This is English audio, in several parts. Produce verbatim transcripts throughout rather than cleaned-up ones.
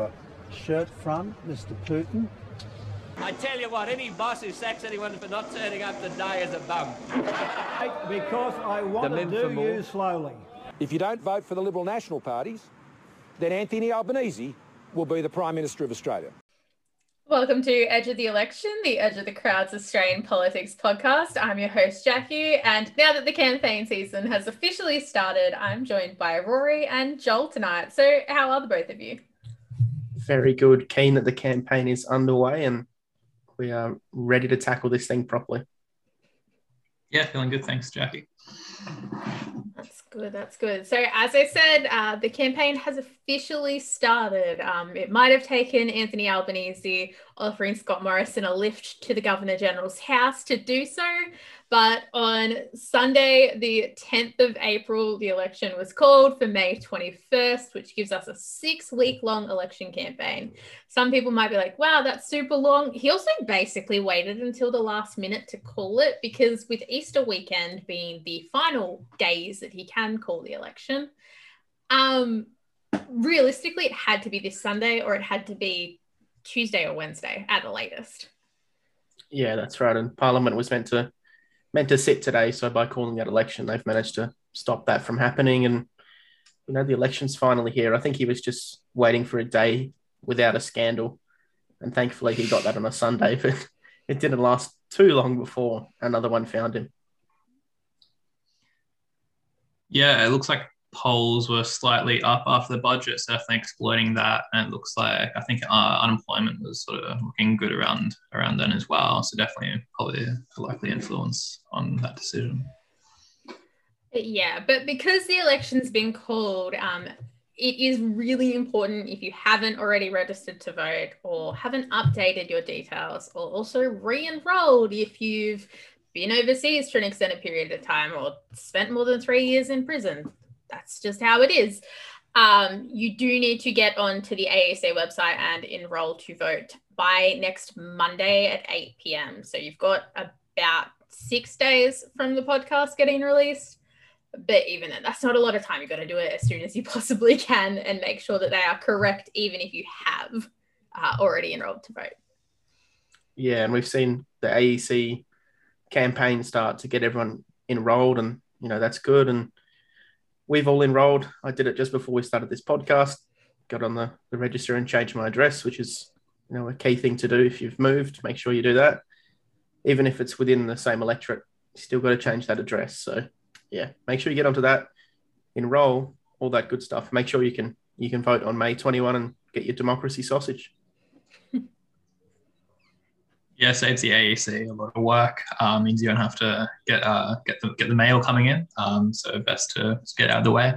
to uh, shirt front, Mister Putin. I tell you what, any boss who sacks anyone for not turning up today is a bum. Because I want to do you slowly. If you don't vote for the Liberal National parties, then Anthony Albanese will be the Prime Minister of Australia. Welcome to Edge of the Election, the Edge of the Crowd's Australian politics podcast. I'm your host, Jacqui, and now that the campaign season has officially started, I'm joined by Rory and Joel tonight. So how are the both of you? Very good. Keen that the campaign is underway and we are ready to tackle this thing properly. Yeah, feeling good. Thanks, Jacqui. That's good. That's good. So as I said, uh, the campaign has officially started. Um, it might have taken Anthony Albanese offering Scott Morrison a lift to the Governor General's house to do so. But on Sunday, the tenth of April, the election was called for May twenty-first, which gives us a six week long election campaign. Some people might be like, wow, that's super long. He also basically waited until the last minute to call it, because with Easter weekend being the final days that he can call the election, um, realistically, it had to be this Sunday or it had to be Tuesday or Wednesday at the latest. Yeah, that's right. And Parliament was meant to meant to sit today. So by calling that election, they've managed to stop that from happening. And, you know, the election's finally here. I think he was just waiting for a day without a scandal. And thankfully he got that on a Sunday, but it didn't last too long before another one found him. Yeah, it looks like polls were slightly up after the budget, so definitely exploiting that. And it looks like, I think uh, unemployment was sort of looking good around around then as well. So definitely probably a likely influence on that decision. Yeah, but because the election's been called, um, it is really important if you haven't already registered to vote or haven't updated your details or also re-enrolled if you've been overseas for an extended period of time or spent more than three years in prison. That's just how it is. Um, you do need to get onto the A E C website and enroll to vote by next Monday at eight p.m. So you've got about six days from the podcast getting released. But even then, that's not a lot of time. You've got to do it as soon as you possibly can and make sure that they are correct, even if you have uh, already enrolled to vote. Yeah, and we've seen the A E C campaign start to get everyone enrolled, and, you know, that's good. And we've all enrolled. I did it just before we started this podcast, got on the, the register and changed my address, which is, you know, a key thing to do if you've moved. Make sure you do that. Even if it's within the same electorate, you still got to change that address. So yeah, make sure you get onto that, enroll, all that good stuff. Make sure you can you can vote on May twenty-first and get your democracy sausage. Yeah, saves the A E C a lot of work. Um, means you don't have to get uh, get the get the mail coming in. Um, so best to get out of the way.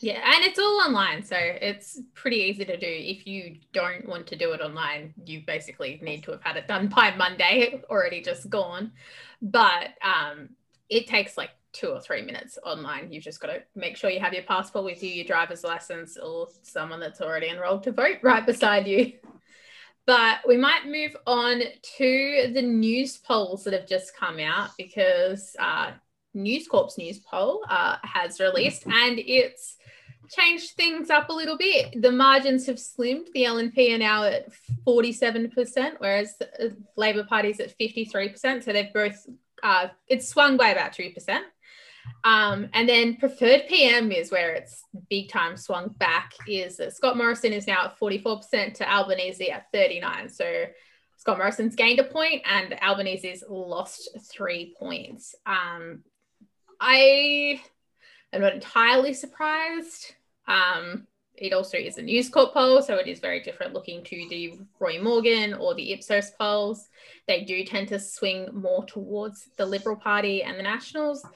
Yeah, and it's all online, so it's pretty easy to do. If you don't want to do it online, you basically need to have had it done by Monday, already just gone. But um, it takes like two or three minutes online. You've just got to make sure you have your passport with you, your driver's license, or someone that's already enrolled to vote right beside you. But we might move on to the news polls that have just come out, because uh, News Corp's news poll uh, has released and it's changed things up a little bit. The margins have slimmed. The L N P are now at forty-seven percent, whereas the Labor Party's at fifty-three percent. So they've both, uh, it's swung by about two percent. Um, and then preferred P M is where it's big time swung back, is that Scott Morrison is now at forty-four percent to Albanese at thirty-nine. So Scott Morrison's gained a point and Albanese's lost three points. Um, I am not entirely surprised. Um, it also is a News Corp poll, so it is very different looking to the Roy Morgan or the Ipsos polls. They do tend to swing more towards the Liberal Party and the Nationals.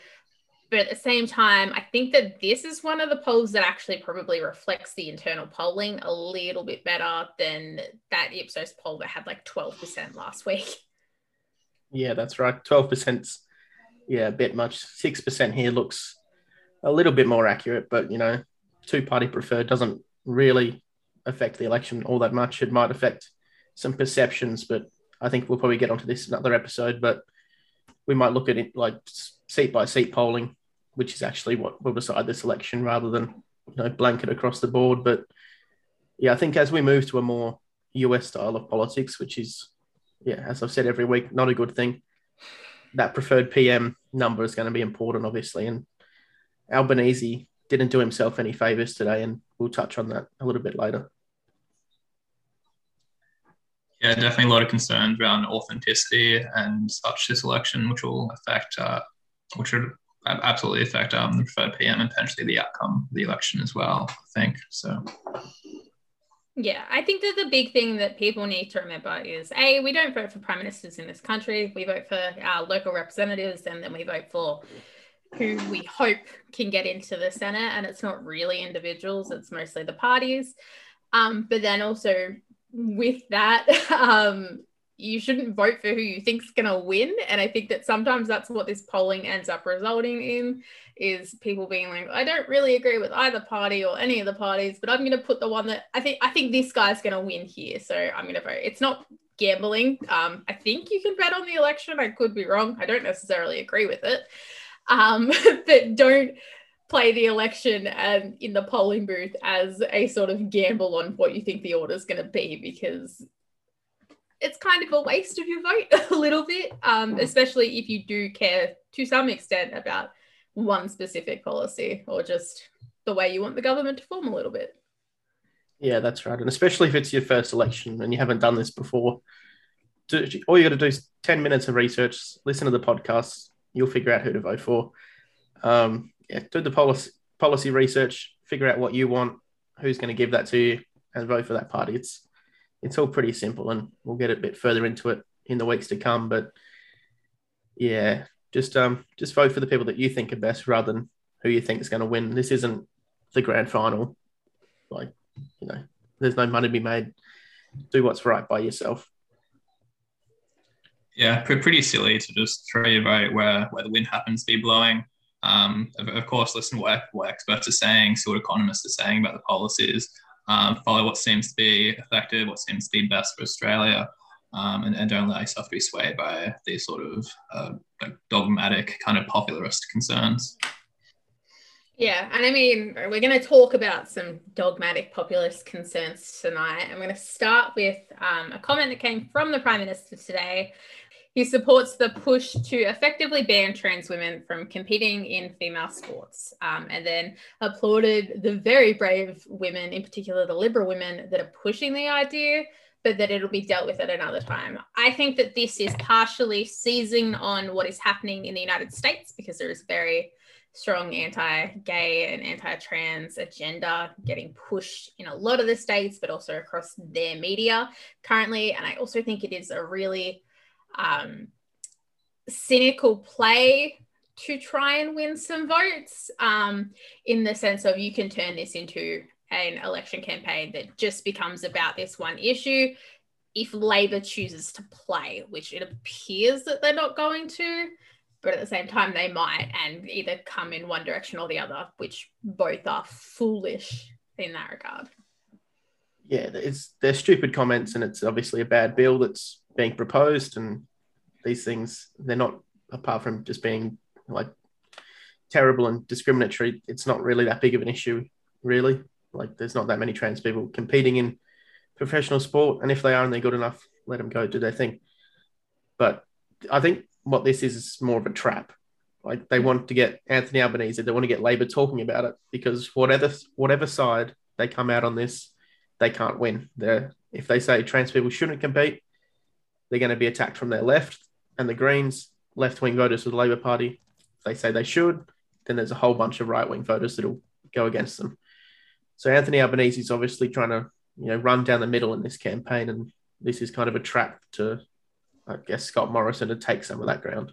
But at the same time, I think that this is one of the polls that actually probably reflects the internal polling a little bit better than that Ipsos poll that had like twelve percent last week. Yeah, that's right. twelve percent, yeah, a bit much. six percent here looks a little bit more accurate, but, you know, two-party preferred doesn't really affect the election all that much. It might affect some perceptions, but I think we'll probably get onto this in another episode, but we might look at it like seat-by-seat polling, which is actually what will decide this election rather than, you know, blanket across the board. But yeah, I think as we move to a more U S style of politics, which is, yeah, as I've said every week, not a good thing, that preferred P M number is going to be important, obviously. And Albanese didn't do himself any favours today, and we'll touch on that a little bit later. Yeah, definitely a lot of concerns around authenticity and such this election, which will affect, uh, which would absolutely affect um, the preferred P M and potentially the outcome of the election as well, I think. So, yeah, I think that the big thing that people need to remember is, A, we don't vote for prime ministers in this country. We vote for our local representatives, and then we vote for who we hope can get into the Senate. And it's not really individuals, it's mostly the parties. Um, but then also, with that, um, you shouldn't vote for who you think's going to win. And I think that sometimes that's what this polling ends up resulting in, is people being like, I don't really agree with either party or any of the parties, but I'm going to put the one that I think, I think this guy's going to win here. So I'm going to vote. It's not gambling. Um, I think you can bet on the election. I could be wrong. I don't necessarily agree with it. Um, but don't play the election and in the polling booth as a sort of gamble on what you think the order is going to be, because it's kind of a waste of your vote a little bit, um, especially if you do care to some extent about one specific policy or just the way you want the government to form a little bit. Yeah, that's right. And especially if it's your first election and you haven't done this before, do, all you got to do is ten minutes of research, listen to the podcast, you'll figure out who to vote for. Um, yeah, do the policy policy research, figure out what you want, who's going to give that to you, and vote for that party. It's it's all pretty simple, and we'll get a bit further into it in the weeks to come. But yeah, just um, just vote for the people that you think are best, rather than who you think is going to win. This isn't the grand final. Like, you know, there's no money to be made. Do what's right by yourself. Yeah, pretty silly to just throw your vote where, where the wind happens to be blowing. Um, of, of course, listen to what, what experts are saying, see what economists are saying about the policies, um, follow what seems to be effective, what seems to be best for Australia, um, and, and don't let yourself be swayed by these sort of uh, like dogmatic kind of popularist concerns. Yeah, and I mean, we're going to talk about some dogmatic populist concerns tonight. I'm going to start with um, a comment that came from the Prime Minister today. He supports the push to effectively ban trans women from competing in female sports, um, and then applauded the very brave women, in particular the Liberal women, that are pushing the idea, but that it'll be dealt with at another time. I think that this is partially seizing on what is happening in the United States, because there is very strong anti-gay and anti-trans agenda getting pushed in a lot of the states, but also across their media currently. And I also think it is a really um, cynical play to try and win some votes, um, in the sense of you can turn this into an election campaign that just becomes about this one issue if Labor chooses to play, which it appears that they're not going to. But at the same time, they might, and either come in one direction or the other, which both are foolish in that regard. Yeah, it's, they're stupid comments, and it's obviously a bad bill that's being proposed, and these things, they're not, apart from just being like terrible and discriminatory, it's not really that big of an issue, really. Like, there's not that many trans people competing in professional sport, and if they are and they're good enough, let them go do their thing. But I think what this is is more of a trap. Like, they want to get Anthony Albanese, they want to get Labor talking about it, because whatever whatever side they come out on this, they can't win. They're, if they say trans people shouldn't compete, they're going to be attacked from their left and the Greens, left-wing voters of the Labor Party. If they say they should, then there's a whole bunch of right-wing voters that will go against them. So Anthony Albanese is obviously trying to, you know, run down the middle in this campaign, and this is kind of a trap to, I guess, Scott Morrison to take some of that ground.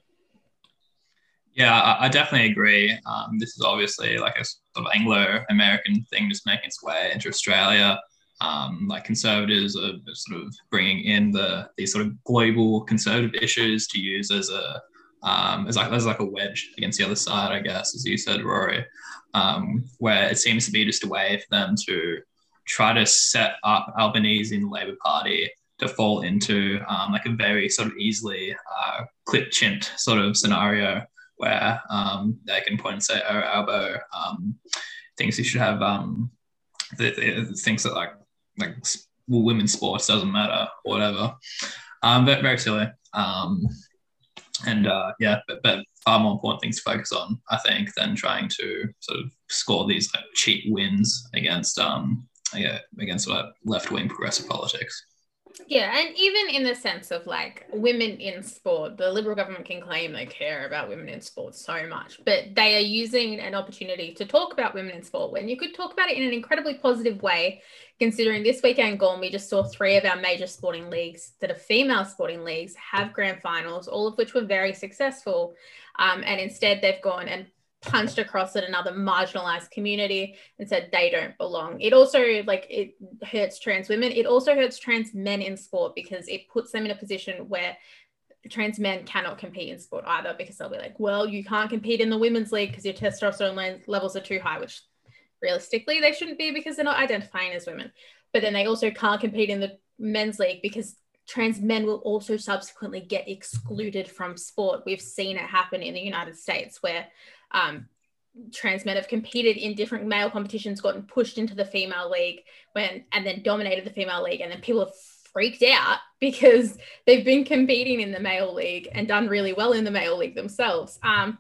Yeah, I definitely agree. Um, this is obviously like a sort of Anglo-American thing just making its way into Australia. Um, like, conservatives are sort of bringing in the these sort of global conservative issues to use as a um, as like as like a wedge against the other side, I guess, as you said, Rory, um, where it seems to be just a way for them to try to set up Albanese in the Labor Party to fall into um, like a very sort of easily uh, clip-chimped sort of scenario where um, they can point and say, oh, Albo um, thinks you should have um, th- th- thinks that like like well, women's sports doesn't matter, whatever. Um, but very silly. Um, and uh, yeah, but, but far more important things to focus on, I think, than trying to sort of score these like, cheap wins against um, yeah, against like, left-wing progressive politics. Yeah, and even in the sense of like women in sport, the Liberal government can claim they care about women in sport so much, but they are using an opportunity to talk about women in sport when you could talk about it in an incredibly positive way, considering this weekend gone, we just saw three of our major sporting leagues that are female sporting leagues have grand finals, all of which were very successful. Um, and instead they've gone and punched across at another marginalized community and said they don't belong. It also like it hurts trans women. It also hurts trans men in sport because it puts them in a position where trans men cannot compete in sport either, because they'll be like, well, you can't compete in the women's league because your testosterone levels are too high, which realistically they shouldn't be because they're not identifying as women. But then they also can't compete in the men's league because trans men will also subsequently get excluded from sport. We've seen it happen in the United States where Um, trans men have competed in different male competitions, gotten pushed into the female league when, and then dominated the female league. And then people have freaked out because they've been competing in the male league and done really well in the male league themselves. Um,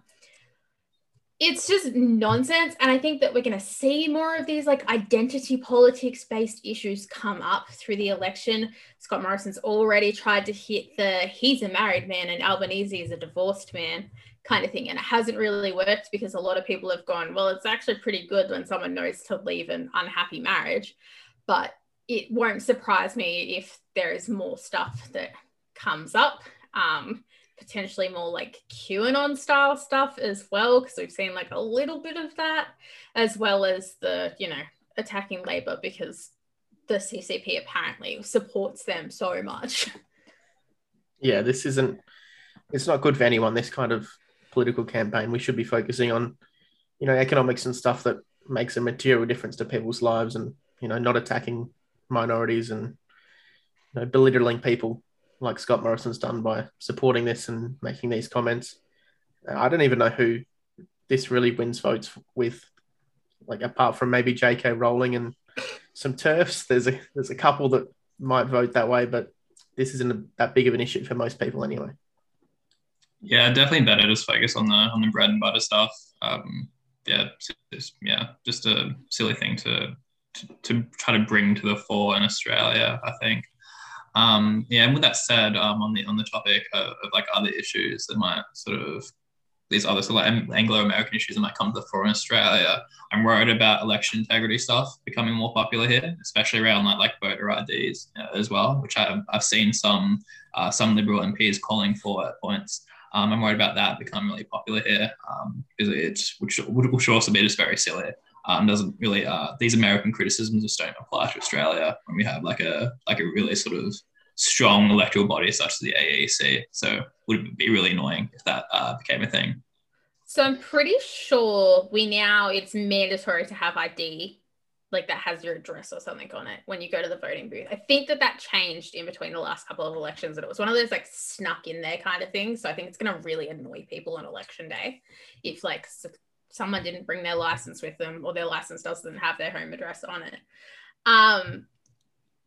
it's just nonsense. And I think that we're going to see more of these like identity politics based issues come up through the election. Scott Morrison's already tried to hit the, he's a married man and Albanese is a divorced man kind of thing, and it hasn't really worked because a lot of people have gone, well, it's actually pretty good when someone knows to leave an unhappy marriage. But it won't surprise me if there is more stuff that comes up, um, potentially more like QAnon style stuff as well, because we've seen like a little bit of that, as well as the, you know, attacking Labour because the C C P apparently supports them so much. Yeah, this isn't, it's not good for anyone, this kind of political campaign. We should be focusing on, you know, economics and stuff that makes a material difference to people's lives, and, you know, not attacking minorities and, you know, belittling people like Scott Morrison's done by supporting this and making these comments. I don't even know who this really wins votes with, like, apart from maybe J K Rowling and some TERFs. There's a there's a couple that might vote that way, but this isn't a, that big of an issue for most people anyway. Yeah, definitely better just focus on the on the bread and butter stuff. Um, yeah, just, yeah, just a silly thing to, to to try to bring to the fore in Australia, I think. Um, yeah, and with that said, um, on the on the topic of, of like other issues that might sort of these other sort of like Anglo-American issues that might come to the fore in Australia, I'm worried about election integrity stuff becoming more popular here, especially around like, like voter I Ds as well, which I've I've seen some uh, some Liberal M Ps calling for at points. Um, I'm worried about that becoming really popular here, um, because it's which which also be just very silly. Um, doesn't really uh, these American criticisms just don't apply to Australia when we have like a like a really sort of strong electoral body such as the A E C. So would it be really annoying if that uh, became a thing? So I'm pretty sure we now it's mandatory to have I D like that has your address or something on it when you go to the voting booth. I think that that changed in between the last couple of elections, and it was one of those like snuck in there kind of things. So I think it's going to really annoy people on election day if like someone didn't bring their license with them or their license doesn't have their home address on it. Um,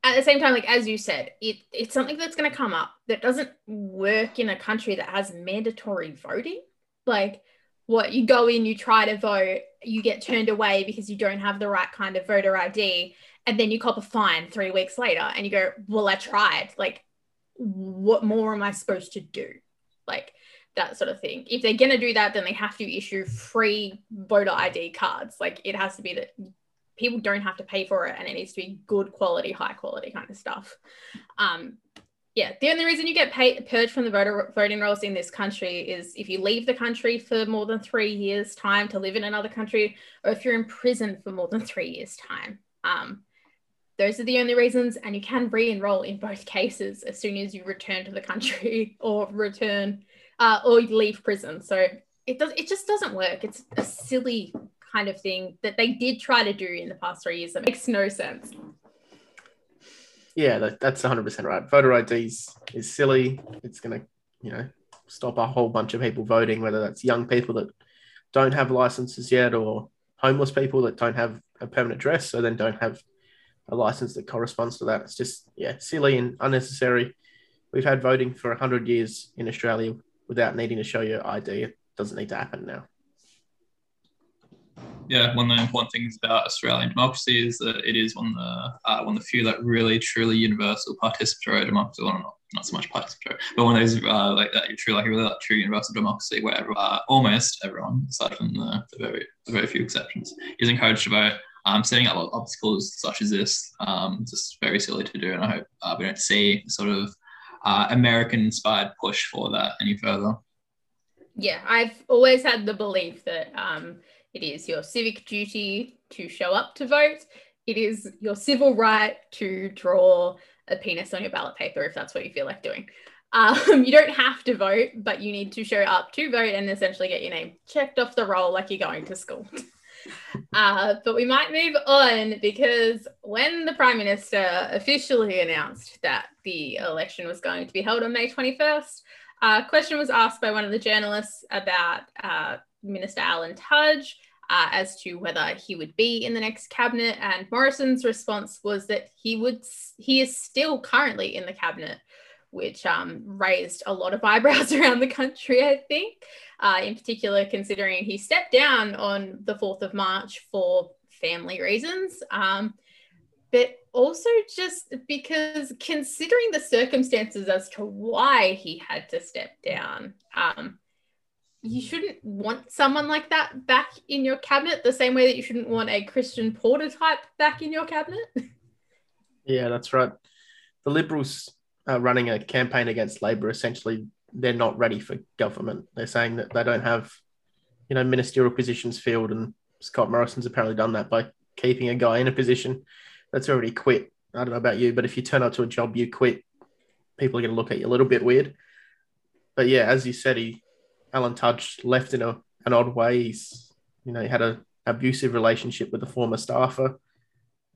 at the same time, like as you said, it it's something that's going to come up that doesn't work in a country that has mandatory voting. Like what you go in, you try to vote, you get turned away because you don't have the right kind of voter I D, and then you cop a fine three weeks later and you go, well, I tried, like, what more am I supposed to do? Like that sort of thing. If they're going to do that, then they have to issue free voter I D cards. Like it has to be that people don't have to pay for it, and it needs to be good quality, high quality kind of stuff. Um, Yeah, the only reason you get paid, purged from the voter, voting rolls in this country is if you leave the country for more than three years' time to live in another country, or if you're in prison for more than three years' time. Um, those are the only reasons, and you can re-enroll in both cases as soon as you return to the country or return uh, or leave prison. So it does, it just doesn't work. It's a silly kind of thing that they did try to do in the past three years. That makes no sense. Yeah, that, that's one hundred percent right. Voter I Ds is silly. It's going to, you know, stop a whole bunch of people voting, whether that's young people that don't have licenses yet or homeless people that don't have a permanent address, so then don't have a license that corresponds to that. It's just, yeah, silly and unnecessary. We've had voting for one hundred years in Australia without needing to show your I D. It doesn't need to happen now. Yeah, one of the important things about Australian democracy is that it is one of the, uh, one of the few that really, truly universal participatory democracy, or not, not so much participatory, but one of those uh, like that, you're true, like really like true universal democracy where uh, almost everyone, aside from the, the very the very few exceptions, is encouraged to vote. Um, setting up obstacles such as this, um, just very silly to do, and I hope uh, we don't see sort of uh, American-inspired push for that any further. Yeah, I've always had the belief that um, it is your civic duty to show up to vote. It is your civil right to draw a penis on your ballot paper if that's what you feel like doing. Um, you don't have to vote, but you need to show up to vote and essentially get your name checked off the roll like you're going to school. Uh, but we might move on, because when the Prime Minister officially announced that the election was going to be held on May twenty-first, a question was asked by one of the journalists about uh, Minister Alan Tudge uh, as to whether he would be in the next cabinet, and Morrison's response was that he would. He is still currently in the cabinet, which um, raised a lot of eyebrows around the country, I think, uh, in particular considering he stepped down on the fourth of March for family reasons, um, but also just because considering the circumstances as to why he had to step down, um, you shouldn't want someone like that back in your cabinet the same way that you shouldn't want a Christian Porter type back in your cabinet. Yeah, that's right. The Liberals... Uh, running a campaign against Labor, essentially, they're not ready for government. They're saying that they don't have, you know, ministerial positions filled, and Scott Morrison's apparently done that by keeping a guy in a position that's already quit. I don't know about you, but if you turn up to a job, you quit, people are going to look at you a little bit weird. But yeah, as you said, he, Alan Tudge left in a, an odd way. He's, you know, he had an abusive relationship with a former staffer,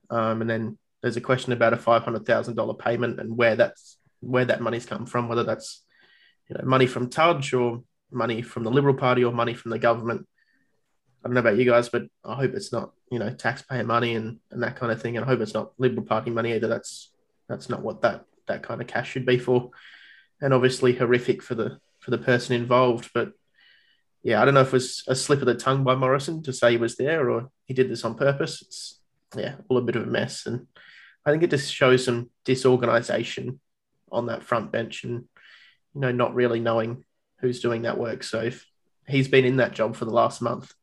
um, and then there's a question about a five hundred thousand dollars payment and where that's where that money's come from, whether that's, you know, money from Tudge or money from the Liberal Party or money from the government. I don't know about you guys, but I hope it's not, you know, taxpayer money and, and that kind of thing. And I hope it's not Liberal Party money either. That's that's not what that that kind of cash should be for. And obviously horrific for the for the person involved. But yeah, I don't know if it was a slip of the tongue by Morrison to say he was there or he did this on purpose. It's yeah, all a bit of a mess. And I think it just shows some disorganisation on that front bench and, you know, not really knowing who's doing that work. So if he's been in that job for the last month,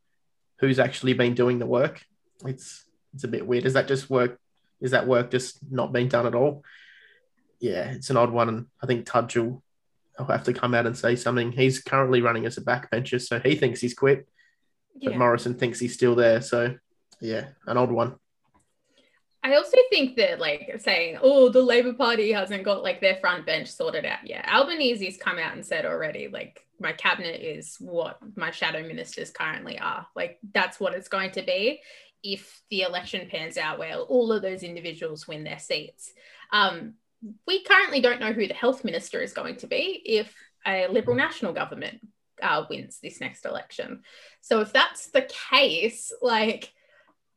who's actually been doing the work? It's it's a bit weird. Is that just work? Is that work just not being done at all? Yeah, it's an odd one. And I think Tudge will have to come out and say something. He's currently running as a backbencher, so he thinks he's quit. Yeah. But Morrison thinks he's still there. So, yeah, an odd one. I also think that, like, saying, oh, the Labour Party hasn't got, like, their front bench sorted out yet. Albanese's come out and said already, like, my cabinet is what my shadow ministers currently are. Like, that's what it's going to be if the election pans out where all of those individuals win their seats. Um, we currently don't know who the health minister is going to be if a Liberal National government uh, wins this next election. So if that's the case, like,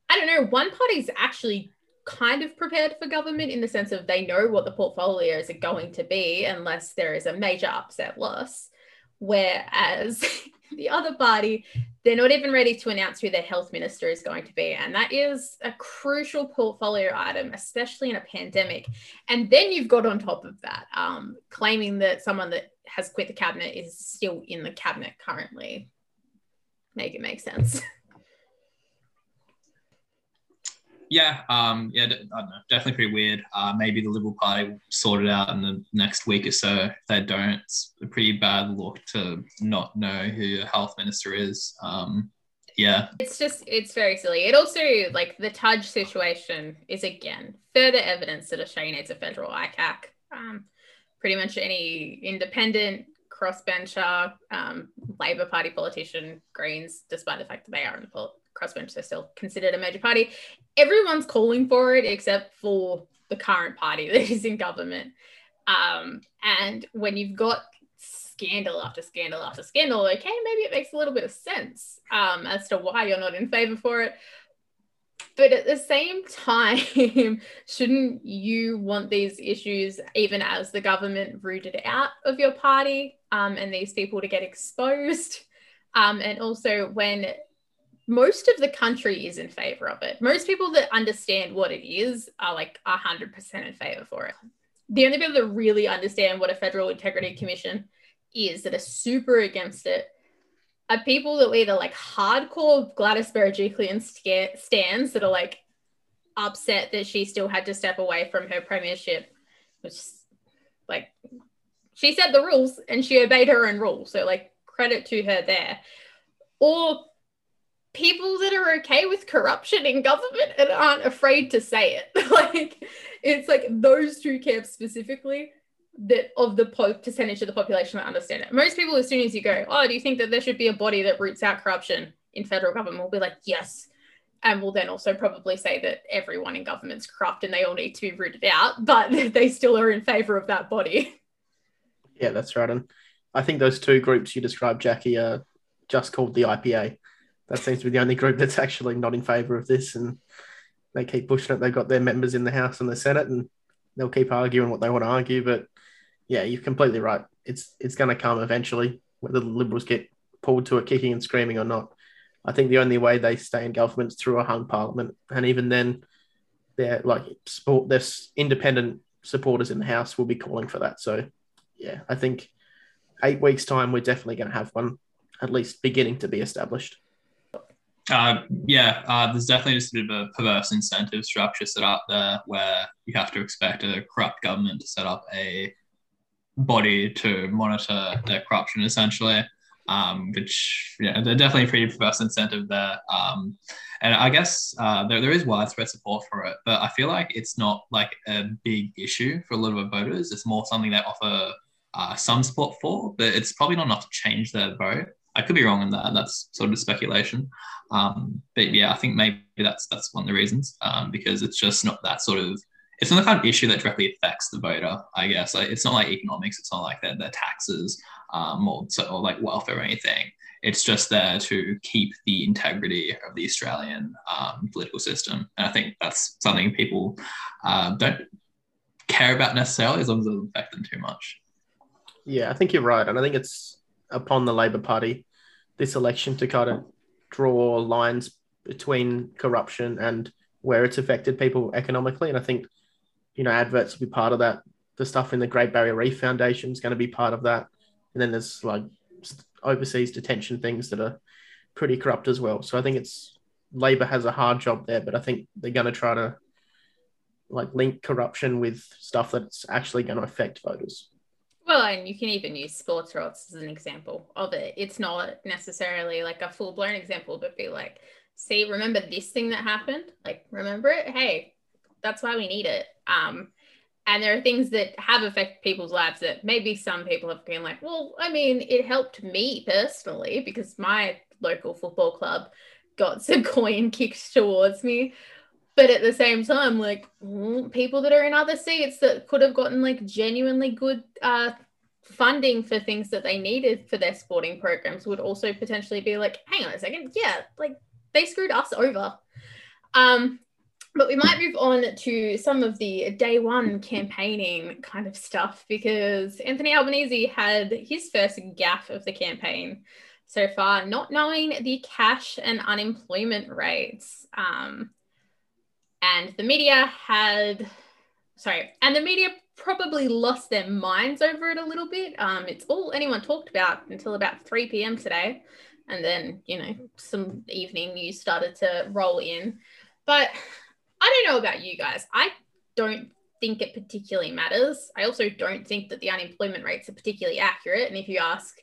I don't know, one party's actually kind of prepared for government in the sense of they know what the portfolios are going to be unless there is a major upset loss, whereas the other party, they're not even ready to announce who their health minister is going to be, and that is a crucial portfolio item, especially in a pandemic. And then you've got on top of that um, claiming that someone that has quit the cabinet is still in the cabinet currently. Make it make sense. Yeah, um, yeah, I don't know, definitely pretty weird. Uh, maybe the Liberal Party will sort it out in the next week or so. If they don't, it's a pretty bad look to not know who your health minister is. Um, yeah. It's just, it's very silly. It also, like, the Tudge situation is, again, further evidence that Australia needs a federal I C A C. Um, pretty much any independent crossbencher, um, Labor Party politician, Greens, despite the fact that they are in the pol- crossbench, are still considered a major party. Everyone's calling for it except for the current party that is in government. Um, and when you've got scandal after scandal after scandal, okay, maybe it makes a little bit of sense um, as to why you're not in favour for it. But at the same time, shouldn't you want these issues, even as the government, rooted out of your party um, and these people to get exposed? Um, and also when most of the country is in favour of it, most people that understand what it is are like one hundred percent in favour for it. The only people that really understand what a Federal Integrity Commission is, that are super against it, are people that were either like hardcore Gladys Berejiklian stands that are like upset that she still had to step away from her premiership, which like she set the rules and she obeyed her own rules. So like credit to her there. Or people that are okay with corruption in government and aren't afraid to say it. Like it's like those two camps specifically that of the po- percentage of the population that understand it. Most people, as soon as you go, oh, do you think that there should be a body that roots out corruption in federal government, will be like, yes. And will then also probably say that everyone in government's corrupt and they all need to be rooted out, but they still are in favour of that body. Yeah, that's right. And I think those two groups you described, Jacqui, are just called the I P A. That seems to be the only group that's actually not in favour of this, and they keep pushing it. They've got their members in the House and the Senate, and they'll keep arguing what they want to argue, but yeah, you're completely right. It's it's going to come eventually, whether the Liberals get pulled to a kicking and screaming or not. I think the only way they stay in government is through a hung parliament, and even then, they're like support their independent supporters in the House will be calling for that. So, yeah, I think eight weeks time we're definitely going to have one, at least beginning to be established. Uh, yeah, uh, there's definitely just a bit of a perverse incentive structure set up there, where you have to expect a corrupt government to set up a body to monitor their corruption, essentially, um, which, yeah, they're definitely a pretty perverse incentive there. Um, and I guess uh, there there is widespread support for it, but I feel like it's not like a big issue for a lot of voters. It's more something they offer uh, some support for, but it's probably not enough to change their vote. I could be wrong in that. That's sort of speculation. Um, but yeah, I think maybe that's that's one of the reasons, um, because it's just not that sort of, it's not the kind of issue that directly affects the voter, I guess. Like, it's not like economics. It's not like their, their taxes um, or, so, or like welfare or anything. It's just there to keep the integrity of the Australian um, political system. And I think that's something people uh, don't care about necessarily, as long as it doesn't affect them too much. Yeah, I think you're right. And I think it's upon the Labor Party this election to kind of draw lines between corruption and where it's affected people economically. And I think, you know, adverts will be part of that. The stuff in the Great Barrier Reef Foundation is going to be part of that. And then there's like overseas detention things that are pretty corrupt as well. So I think it's Labor has a hard job there, but I think they're going to try to like link corruption with stuff that's actually going to affect voters. Well, and you can even use sports riots as an example of it. It's not necessarily like a full-blown example, but be like, see, remember this thing that happened? Like, remember it? Hey, that's why we need it. Um, and there are things that have affected people's lives that maybe some people have been like, well, I mean, it helped me personally because my local football club got some coin kicked towards me. But at the same time, like, people that are in other seats that could have gotten like genuinely good uh, funding for things that they needed for their sporting programs would also potentially be like, hang on a second, yeah, like, they screwed us over. Um, but we might move on to some of the day one campaigning kind of stuff, because Anthony Albanese had his first gaffe of the campaign so far, not knowing the cash and unemployment rates. Um, and the media had, sorry, and the media probably lost their minds over it a little bit. Um, it's all anyone talked about until about three p.m. today. And then, you know, some evening news started to roll in. But I don't know about you guys. I don't think it particularly matters. I also don't think that the unemployment rates are particularly accurate. And if you ask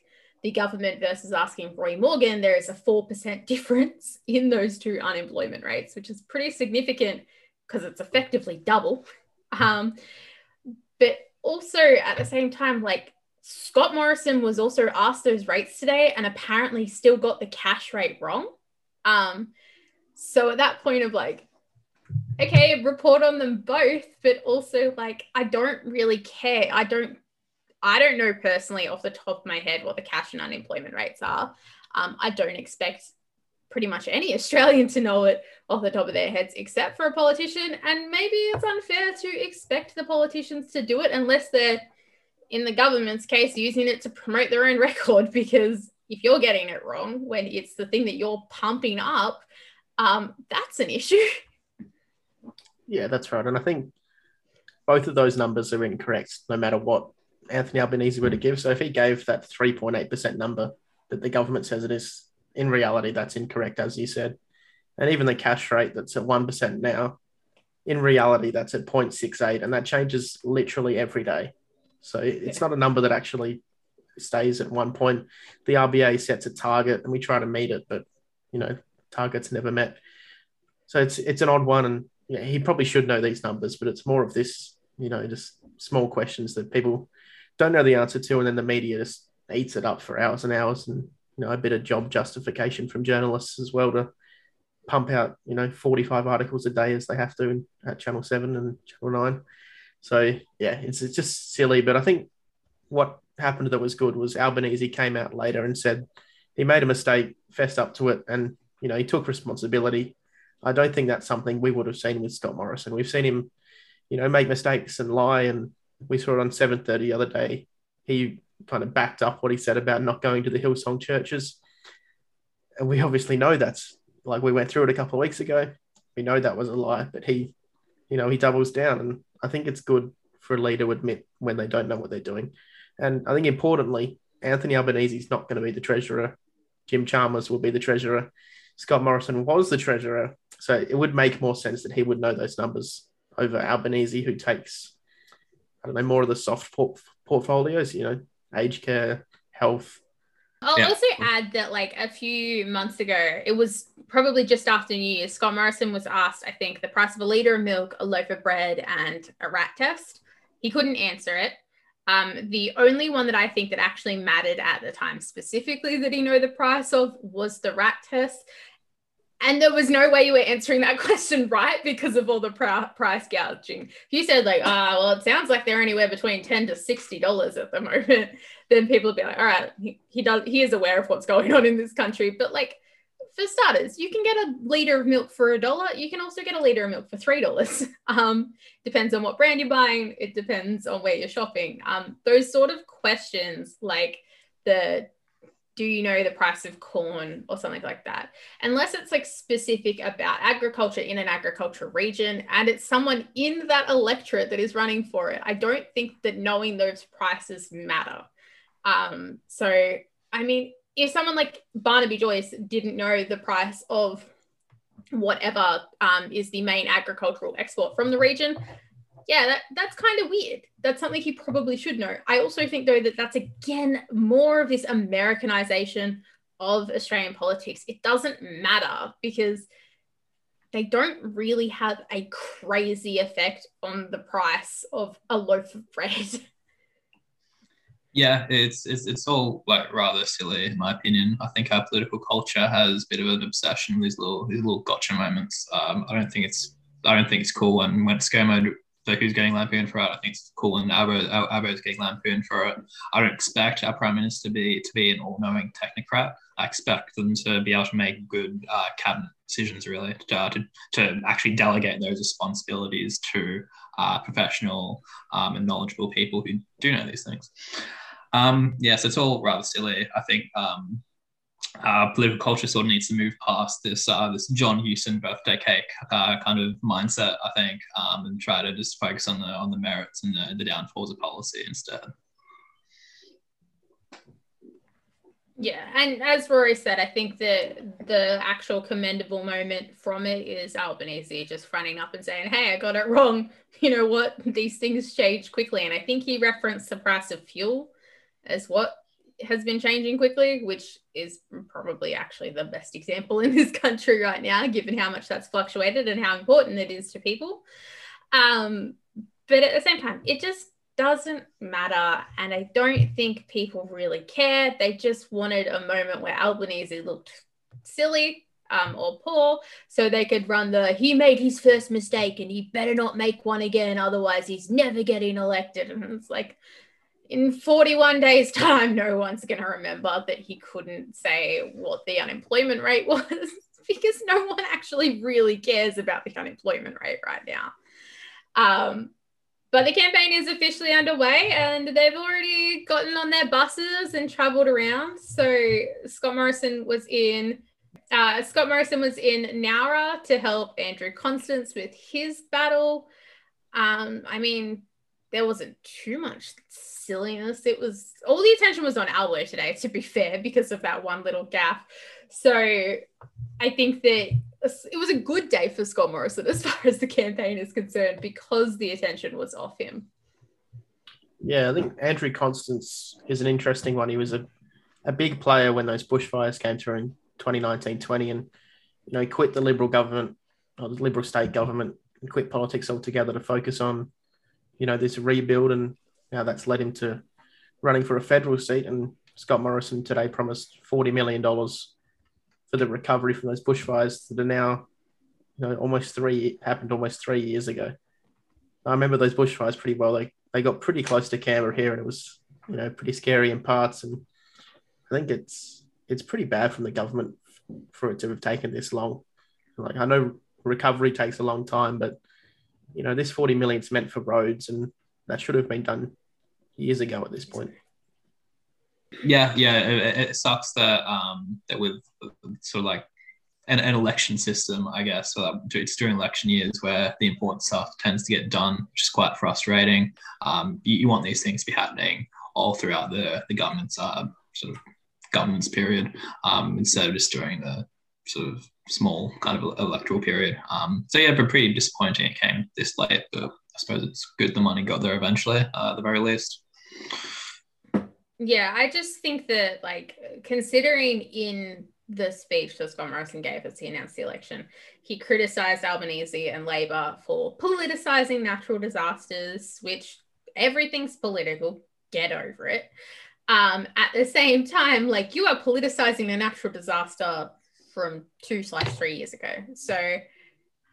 the government versus asking Roy Morgan, there is a four percent difference in those two unemployment rates, which is pretty significant because it's effectively double. Um, but also at the same time, like, Scott Morrison was also asked those rates today and apparently still got the cash rate wrong. Um, so at that point of like, okay, report on them both, but also like, I don't really care. I don't, I don't know personally off the top of my head what the cash and unemployment rates are. Um, I don't expect pretty much any Australian to know it off the top of their heads, except for a politician. And maybe it's unfair to expect the politicians to do it unless they're, in the government's case, using it to promote their own record, because if you're getting it wrong when it's the thing that you're pumping up, um, that's an issue. Yeah, that's right. And I think both of those numbers are incorrect, no matter what Anthony Albanese were to give. So if he gave that three point eight percent number that the government says it is, in reality, that's incorrect, as you said. And even the cash rate that's at one percent now, in reality, that's at zero point six eight, and that changes literally every day. So it's not a number that actually stays at one point. The R B A sets a target and we try to meet it, but, you know, target's never met. So it's it's an odd one, and yeah, he probably should know these numbers, but it's more of this, you know, just small questions that people don't know the answer to, and then the media just eats it up for hours and hours, and, you know, a bit of job justification from journalists as well to pump out, you know, forty-five articles a day as they have to at Channel seven and Channel nine. So, yeah, it's, it's just silly. But I think what happened that was good was Albanese came out later and said he made a mistake, fessed up to it, and, you know, he took responsibility. I don't think that's something we would have seen with Scott Morrison. We've seen him, you know, make mistakes and lie, and we saw it on seven thirty the other day. He kind of backed up what he said about not going to the Hillsong churches. And we obviously know that's, like, we went through it a couple of weeks ago. We know that was a lie, but he, you know, he doubles down. And I think it's good for a leader to admit when they don't know what they're doing. And I think importantly, Anthony Albanese is not going to be the treasurer. Jim Chalmers will be the treasurer. Scott Morrison was the treasurer. So it would make more sense that he would know those numbers over Albanese, who takes, I don't know, more of the soft por- portfolios, you know, aged care, health. I'll yeah. also add that, like, a few months ago, it was probably just after New Year's, Scott Morrison was asked, I think, the price of a litre of milk, a loaf of bread, and a rat test. He couldn't answer it. Um, the only one that I think that actually mattered at the time specifically that he knew the price of was the rat test. And there was no way you were answering that question right because of all the pr- price gouging. If you said, like, ah, oh, well, it sounds like they're anywhere between ten dollars to sixty dollars at the moment, then people would be like, all right, he, he does, he is aware of what's going on in this country. But, like, for starters, you can get a litre of milk for a dollar. You can also get a litre of milk for three dollars. Um, depends on what brand you're buying. It depends on where you're shopping. Um, those sort of questions, like the... do you know the price of corn or something like that? Unless it's, like, specific about agriculture in an agriculture region and it's someone in that electorate that is running for it, I don't think that knowing those prices matter. Um, so, I mean, if someone like Barnaby Joyce didn't know the price of whatever um, is the main agricultural export from the region, yeah, that, that's kind of weird. That's something he probably should know. I also think, though, that that's, again, more of this Americanization of Australian politics. It doesn't matter because they don't really have a crazy effect on the price of a loaf of bread. Yeah, it's it's it's all, like, rather silly, in my opinion. I think our political culture has a bit of an obsession with these little these little gotcha moments. Um, I don't think it's I don't think it's cool when when ScoMo. So who's getting lampooned for it? I think it's cool, and Abbo, Abbo's getting lampooned for it. I don't expect our Prime Minister to be, to be an all-knowing technocrat. I expect them to be able to make good uh, cabinet decisions, really, to, to, to actually delegate those responsibilities to uh, professional um, and knowledgeable people who do know these things. Um, yeah, so it's all rather silly. I think um, uh, political culture sort of needs to move past this uh, this John Hewson birthday cake uh, kind of mindset, I think, um, and try to just focus on the on the merits and the, the downfalls of policy instead. Yeah, and as Rory said, I think that the actual commendable moment from it is Albanese just fronting up and saying, hey, I got it wrong. You know what? These things change quickly. And I think he referenced the price of fuel as what has been changing quickly, which is probably actually the best example in this country right now, given how much that's fluctuated and how important it is to people. Um, but at the same time, it just doesn't matter. And I don't think people really care. They just wanted a moment where Albanese looked silly um, or poor, so they could run the, he made his first mistake and he better not make one again, otherwise he's never getting elected. And it's like, in forty-one days time, no one's going to remember that he couldn't say what the unemployment rate was because no one actually really cares about the unemployment rate right now. Um, but the campaign is officially underway and they've already gotten on their buses and traveled around. So Scott Morrison was in uh, Scott Morrison was in Nowra to help Andrew Constance with his battle. Um, I mean, there wasn't too much silliness. It was all the attention was on Albo today, to be fair, because of that one little gaffe. So I think that it was a good day for Scott Morrison as far as the campaign is concerned because the attention was off him. Yeah, I think Andrew Constance is an interesting one. He was a, a big player when those bushfires came through in twenty nineteen twenty, and you know, he quit the Liberal government, or the Liberal state government, and quit politics altogether to focus on, you know, this rebuild, and now that's led him to running for a federal seat. And Scott Morrison today promised forty million dollars for the recovery from those bushfires that are now, you know, almost three, happened almost three years ago. I remember those bushfires pretty well. They they got pretty close to Canberra here, and it was, you know, pretty scary in parts. And I think it's it's pretty bad from the government for it to have taken this long. Like, I know recovery takes a long time, but you know, this forty million is meant for roads, and that should have been done years ago at this point. Yeah, yeah, it, it sucks that um, that with sort of like an, an election system, I guess, so that it's during election years where the important stuff tends to get done, which is quite frustrating. Um, you, you want these things to be happening all throughout the the government's uh, sort of governance period, um, instead of just during the sort of small kind of electoral period. Um, so yeah, but pretty disappointing it came this late, but I suppose it's good the money got there eventually, uh, at the very least. Yeah, I just think that, like, considering in the speech that Scott Morrison gave as he announced the election, he criticised Albanese and Labor for politicising natural disasters, which everything's political, get over it. Um, at the same time, like, you are politicising a natural disaster from two slash three years ago. So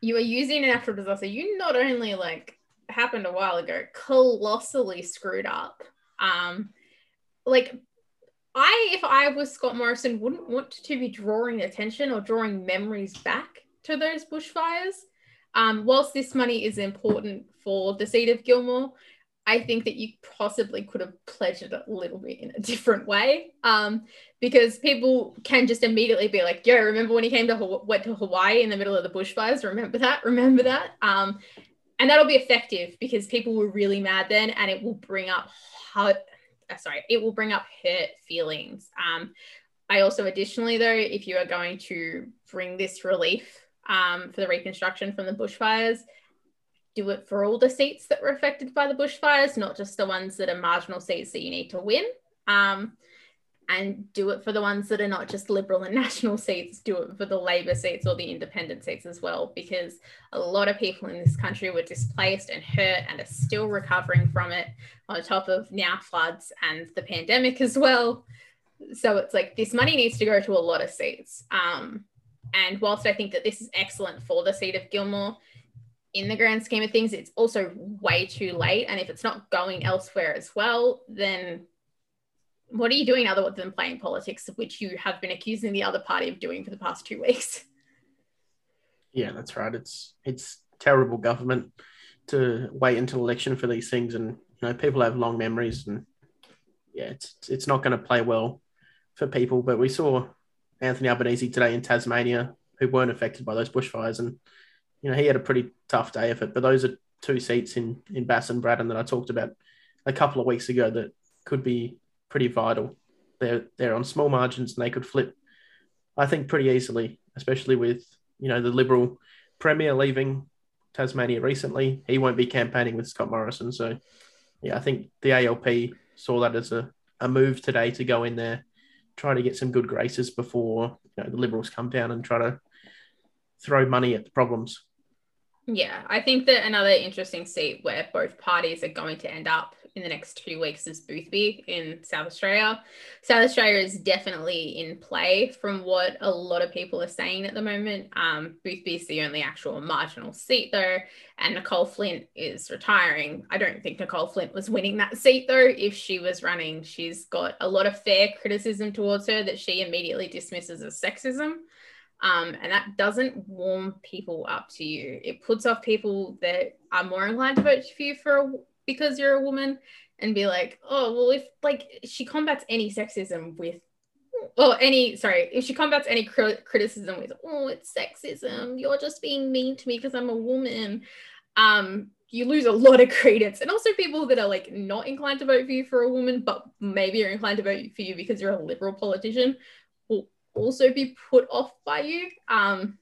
you are using a natural disaster you not only, like, happened a while ago, colossally screwed up. Um, like, I, if I was Scott Morrison, wouldn't want to be drawing attention or drawing memories back to those bushfires. Um, whilst this money is important for the seat of Gilmore, I think that you possibly could have pledged it a little bit in a different way, um, because people can just immediately be like, yo, remember when he came to went to Hawaii in the middle of the bushfires? Remember that? Remember that? Um, and that'll be effective because people were really mad then, and it will bring up hurt, sorry, it will bring up hurt feelings. Um, I also, additionally though, if you are going to bring this relief um, for the reconstruction from the bushfires, do it for all the seats that were affected by the bushfires, not just the ones that are marginal seats that you need to win. Um, and do it for the ones that are not just Liberal and National seats, do it for the Labor seats or the Independent seats as well, because a lot of people in this country were displaced and hurt and are still recovering from it, on top of now floods and the pandemic as well. So it's like, this money needs to go to a lot of seats. Um, and whilst I think that this is excellent for the seat of Gilmore, in the grand scheme of things, it's also way too late. And if it's not going elsewhere as well, then what are you doing other than playing politics, which you have been accusing the other party of doing for the past two weeks? Yeah, that's right. It's it's terrible government to wait until election for these things. And, you know, people have long memories, and yeah, it's it's not going to play well for people. But we saw Anthony Albanese today in Tasmania, who weren't affected by those bushfires, and you know, he had a pretty tough day of it, but those are two seats in, in Bass and Braddon that I talked about a couple of weeks ago that could be pretty vital. They're, they're on small margins and they could flip, I think, pretty easily, especially with, you know, the Liberal Premier leaving Tasmania recently. He won't be campaigning with Scott Morrison. So, yeah, I think the A L P saw that as a, a move today to go in there, try to get some good graces before, you know, the Liberals come down and try to throw money at the problems. Yeah, I think that another interesting seat where both parties are going to end up in the next two weeks is Boothby in South Australia. South Australia is definitely in play from what a lot of people are saying at the moment. Um, Boothby is the only actual marginal seat though, and Nicole Flint is retiring. I don't think Nicole Flint was winning that seat though. If she was running, she's got a lot of fair criticism towards her that she immediately dismisses as sexism. Um, and that doesn't warm people up to you. It puts off people that are more inclined to vote for you for a, because you're a woman, and be like, oh, well, if like she combats any sexism with, or any, sorry, if she combats any cr- criticism with, oh, it's sexism, you're just being mean to me because I'm a woman, um, you lose a lot of credence. And also people that are like not inclined to vote for you for a woman, but maybe are inclined to vote for you because you're a liberal politician, will also be put off by you. Um,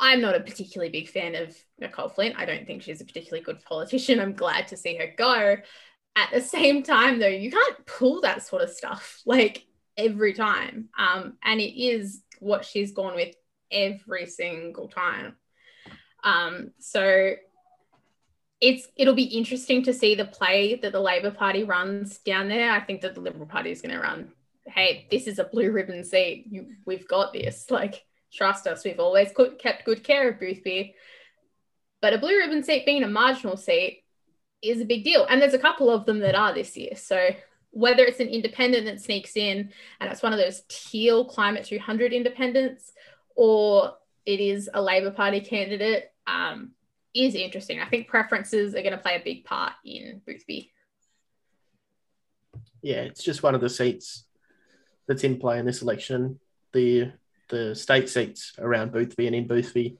I'm not a particularly big fan of Nicole Flint. I don't think she's a particularly good politician. I'm glad to see her go. At the same time, though, you can't pull that sort of stuff, like, every time. Um, and it is what she's gone with every single time. Um, so it's it'll be interesting to see the play that the Labor Party runs down there. I think that the Liberal Party is going to run, hey, this is a blue ribbon seat. You, we've got this. Like, trust us, we've always kept good care of Boothby. But a blue ribbon seat being a marginal seat is a big deal. And there's a couple of them that are this year. So whether it's an independent that sneaks in, and it's one of those teal Climate two hundred independents, or it is a Labor Party candidate, um, is interesting. I think preferences are going to play a big part in Boothby. Yeah, it's just one of the seats that's in play in this election. The the state seats around Boothby and in Boothby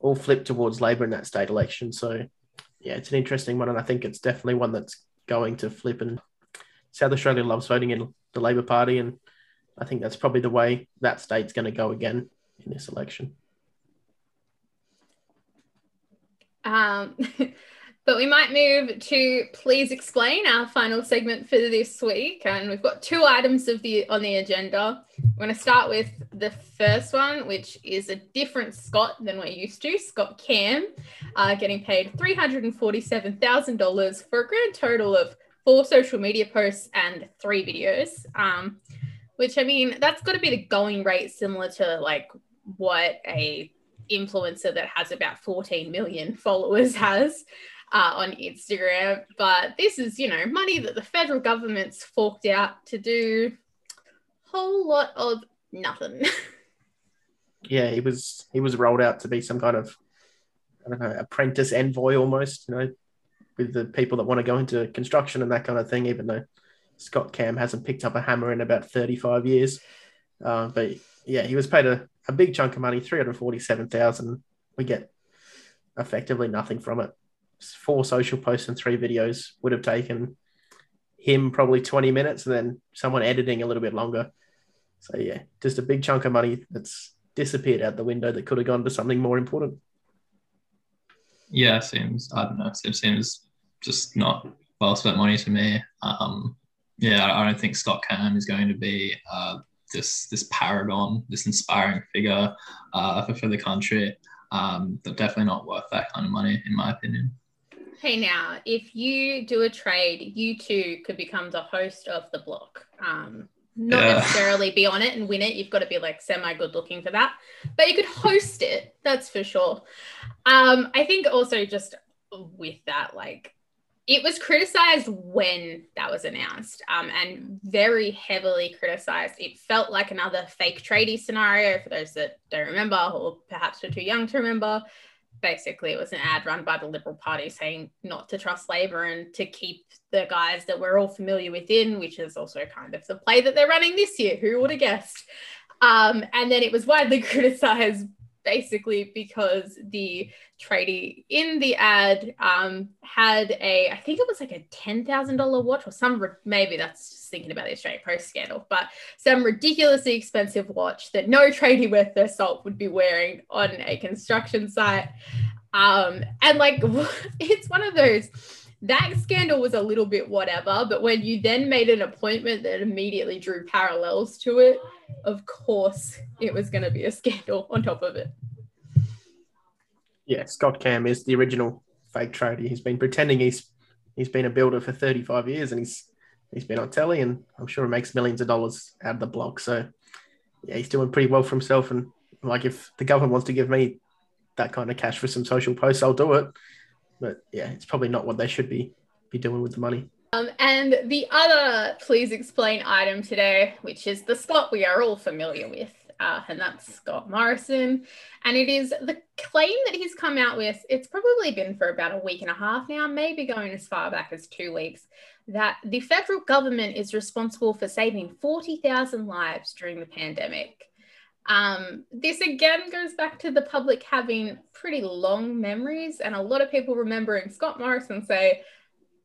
all flipped towards Labor in that state election. So, yeah, it's an interesting one, and I think it's definitely one that's going to flip. And South Australia loves voting in the Labor Party, and I think that's probably the way that state's going to go again in this election. Um, but we might move to Please Explain, our final segment for this week, and we've got two items of the on the agenda. We're going to start with the first one, which is a different Scott than we're used to, Scott Cam, uh, getting paid three hundred forty-seven thousand dollars for a grand total of four social media posts and three videos, um, which, I mean, that's got to be the going rate, similar to, like, what a influencer that has about fourteen million followers has uh, on Instagram. But this is, you know, money that the federal government's forked out to do whole lot of nothing. Yeah, he was he was rolled out to be some kind of, I don't know, apprentice envoy almost, you know, with the people that want to go into construction and that kind of thing, even though Scott Cam hasn't picked up a hammer in about thirty-five years. Uh, but yeah, he was paid a, a big chunk of money, three hundred forty-seven thousand dollars. We get effectively nothing from it. Four social posts and three videos would have taken him probably twenty minutes, and then someone editing a little bit longer. So yeah, just a big chunk of money that's disappeared out the window that could have gone to something more important. Yeah, seems, I don't know, it seems just not well-spent money to me. Um, yeah, I don't think Scott Cam is going to be uh, this this paragon, this inspiring figure uh, for, for the country. Um, but definitely not worth that kind of money, in my opinion. Hey, now, if you do a trade, you too could become the host of The Block. Um, not yeah. necessarily be on it and win it. You've got to be, like, semi-good looking for that. But you could host it, that's for sure. Um, I think also just with that, like, it was criticised when that was announced, um, and very heavily criticised. It felt like another fake tradie scenario for those that don't remember, or perhaps were too young to remember. Basically, it was an ad run by the Liberal Party saying not to trust Labor and to keep the guys that we're all familiar with in, which is also kind of the play that they're running this year. Who would have guessed? Um, and then it was widely criticised, basically because the tradie in the ad um, had a, I think it was like a ten thousand dollars watch, or some, maybe that's just thinking about the Australian Post scandal, but some ridiculously expensive watch that no tradie worth their salt would be wearing on a construction site. Um, and like, it's one of those, that scandal was a little bit whatever, but when you then made an appointment that immediately drew parallels to it, of course it was going to be a scandal on top of it. yeah, Scott Cam is the original fake tradie. He's been pretending he's he's been a builder for thirty-five years, and he's he's been on telly, and I'm sure he makes millions of dollars out of the block. So yeah, he's doing pretty well for himself. And like, if the government wants to give me that kind of cash for some social posts, I'll do it. But yeah, it's probably not what they should be be doing with the money. Um, and the other Please Explain item today, which is the Scott we are all familiar with, uh, and that's Scott Morrison. And it is the claim that he's come out with, it's probably been for about a week and a half now, maybe going as far back as two weeks, that the federal government is responsible for saving forty thousand lives during the pandemic. Um, this again goes back to the public having pretty long memories, and a lot of people remembering Scott Morrison say,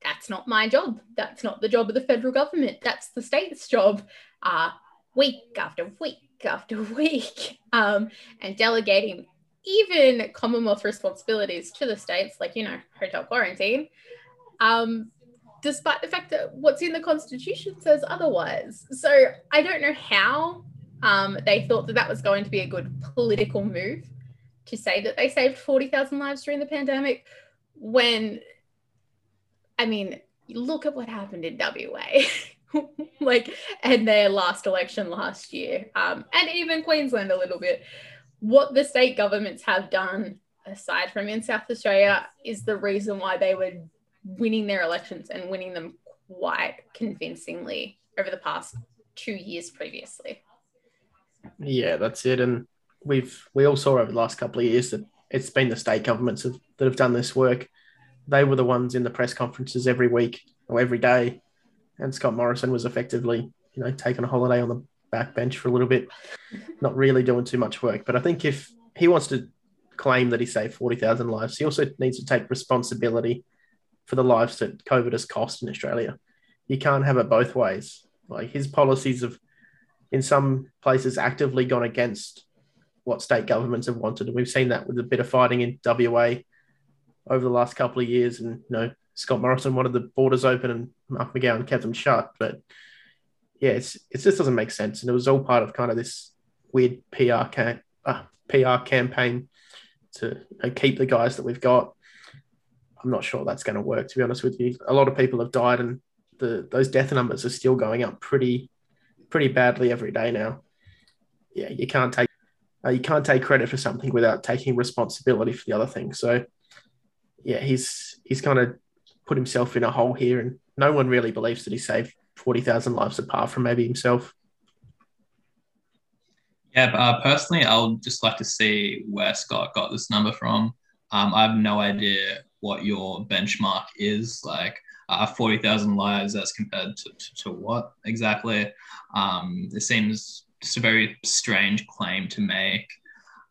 that's not my job. That's not the job of the federal government. That's the state's job, uh, week after week after week. Um, and delegating even Commonwealth responsibilities to the states, like, you know, hotel quarantine, um, despite the fact that what's in the Constitution says otherwise. So I don't know how um, they thought that that was going to be a good political move to say that they saved forty thousand lives during the pandemic when... I mean, look at what happened in W A, like, and their last election last year, um, and even Queensland a little bit. What the state governments have done, aside from in South Australia, is the reason why they were winning their elections and winning them quite convincingly over the past two years previously. Yeah, that's it. And we've we all saw over the last couple of years that it's been the state governments have, that have done this work. They were the ones in the press conferences every week or every day. And Scott Morrison was effectively, you know, taking a holiday on the backbench for a little bit, not really doing too much work. But I think if he wants to claim that he saved forty thousand lives, he also needs to take responsibility for the lives that COVID has cost in Australia. You can't have it both ways. Like, his policies have, in some places, actively gone against what state governments have wanted. And we've seen that with a bit of fighting in W A over the last couple of years. And, you know, Scott Morrison wanted the borders open and Mark McGowan kept them shut. But yeah, it's, it just doesn't make sense. And it was all part of kind of this weird P R ca- uh, P R campaign to you know, keep the guys that we've got. I'm not sure that's going to work, to be honest with you. A lot of people have died, and the those death numbers are still going up pretty, pretty badly every day now. Yeah, you can't take, uh, you can't take credit for something without taking responsibility for the other thing. So yeah, he's he's kind of put himself in a hole here, and no one really believes that he saved forty thousand lives apart from maybe himself. Yeah, but, uh, personally, I would just like to see where Scott got this number from. Um, I have no idea what your benchmark is, like uh, forty thousand lives as compared to, to, to what exactly. Um, it seems just a very strange claim to make.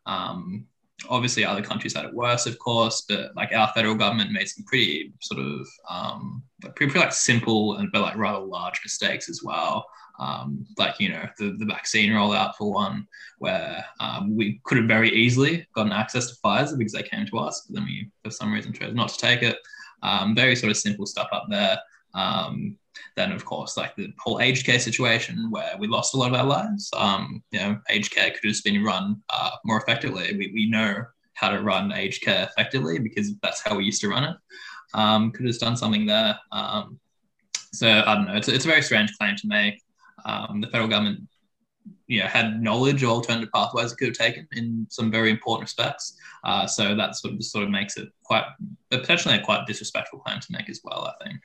Um Obviously, other countries had it worse, of course, but like our federal government made some pretty sort of um, like pretty, pretty like simple and but like rather large mistakes as well. Um, like you know the, the vaccine rollout for one, where um, we could have very easily gotten access to Pfizer because they came to us, but then we for some reason chose not to take it. Um, very sort of simple stuff up there. Um, then of course, like the whole aged care situation where we lost a lot of our lives, um, you know, aged care could have just been run uh, more effectively. We, we know how to run aged care effectively because that's how we used to run it. Um, could have done something there. Um, so I don't know, it's, it's a very strange claim to make. Um, the federal government, you know, had knowledge of alternative pathways it could have taken in some very important respects. Uh, so that sort of just sort of makes it quite, potentially a quite disrespectful claim to make as well, I think.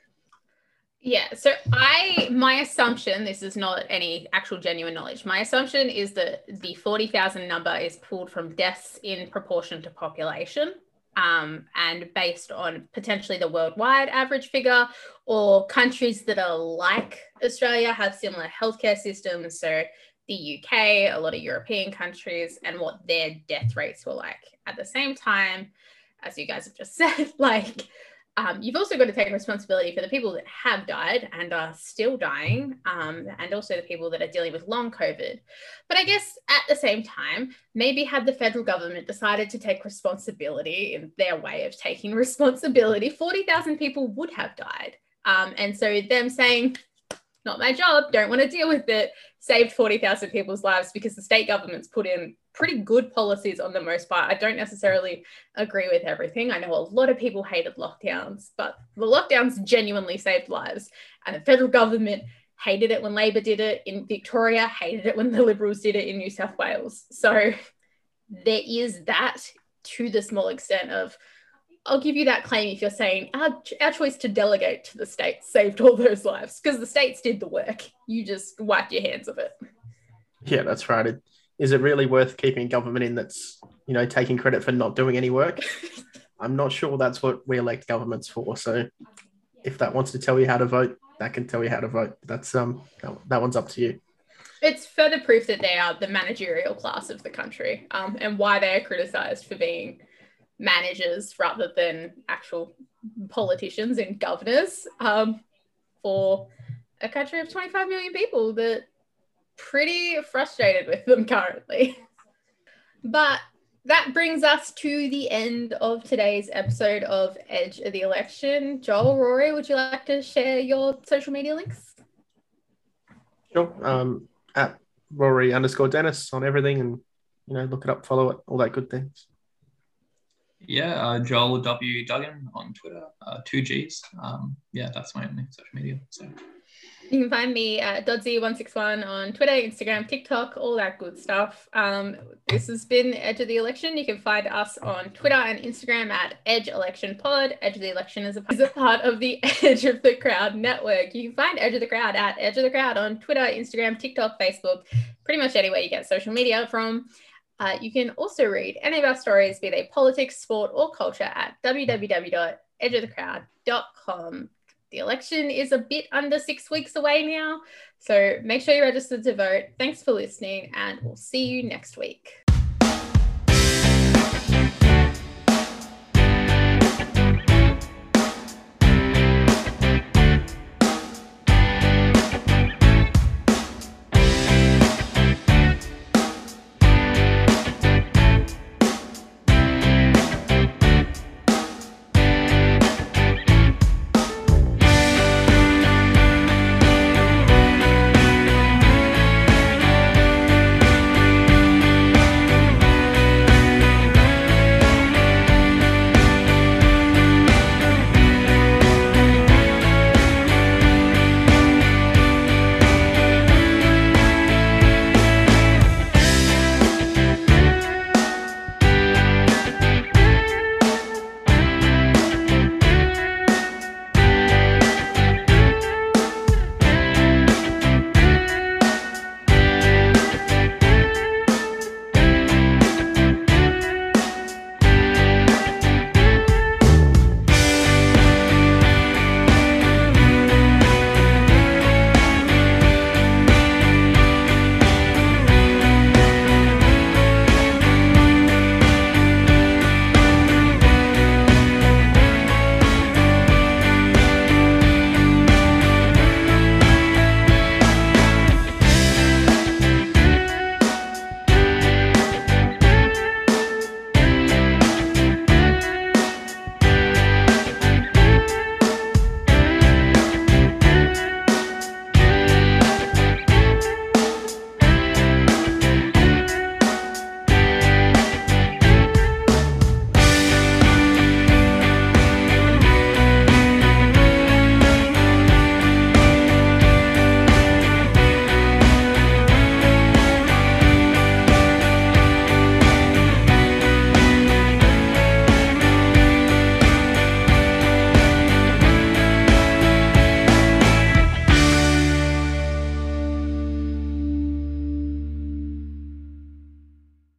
Yeah, so I, my assumption, this is not any actual genuine knowledge, my assumption is that the forty thousand number is pulled from deaths in proportion to population, um, and based on potentially the worldwide average figure, or countries that are like Australia have similar healthcare systems, so the U K, a lot of European countries, and what their death rates were like. At the same time, as you guys have just said, like... Um, you've also got to take responsibility for the people that have died and are still dying, um, and also the people that are dealing with long COVID. But I guess at the same time, maybe had the federal government decided to take responsibility in their way of taking responsibility, forty thousand people would have died. Um, and so them saying, not my job, don't want to deal with it, saved forty thousand people's lives because the state government's put in pretty good policies on the most part. I don't necessarily agree with everything. I know a lot of people hated lockdowns, but the lockdowns genuinely saved lives. And the federal government hated it when Labor did it in Victoria, hated it when the Liberals did it in New South Wales. So there is that, to the small extent of, I'll give you that claim if you're saying our, our choice to delegate to the states saved all those lives, because the states did the work. You just wiped your hands of it. Yeah, that's right. It, is it really worth keeping government in that's, you know, taking credit for not doing any work? I'm not sure that's what we elect governments for. So if that wants to tell you how to vote, that can tell you how to vote. That's um, that one's up to you. It's further proof that they are the managerial class of the country, um, and why they are criticised for being managers rather than actual politicians and governors, um, for a country of twenty-five million people that pretty frustrated with them currently. But that brings us to the end of today's episode of Edge of the Election. Joel, Rory, would you like to share your social media links? Sure. Um, at Rory underscore Dennis on everything, and, you know, look it up, follow it, all that good things. Yeah, uh, joel w duggan on Twitter, uh, two G's. Um, yeah, that's my only social media. So you can find me at dodd see one six one on Twitter, Instagram, TikTok, all that good stuff. Um, this has been Edge of the Election. You can find us on Twitter and Instagram at Edge Election Pod. Edge of the Election is a, is a part of the Edge of the Crowd network. You can find Edge of the Crowd at Edge of the Crowd on Twitter, Instagram, TikTok, Facebook, pretty much anywhere you get social media from. Uh, you can also read any of our stories, be they politics, sport, or culture, at w w w dot edge of the crowd dot com. The election is a bit under six weeks away now, so make sure you're registered to vote. Thanks for listening, and we'll see you next week.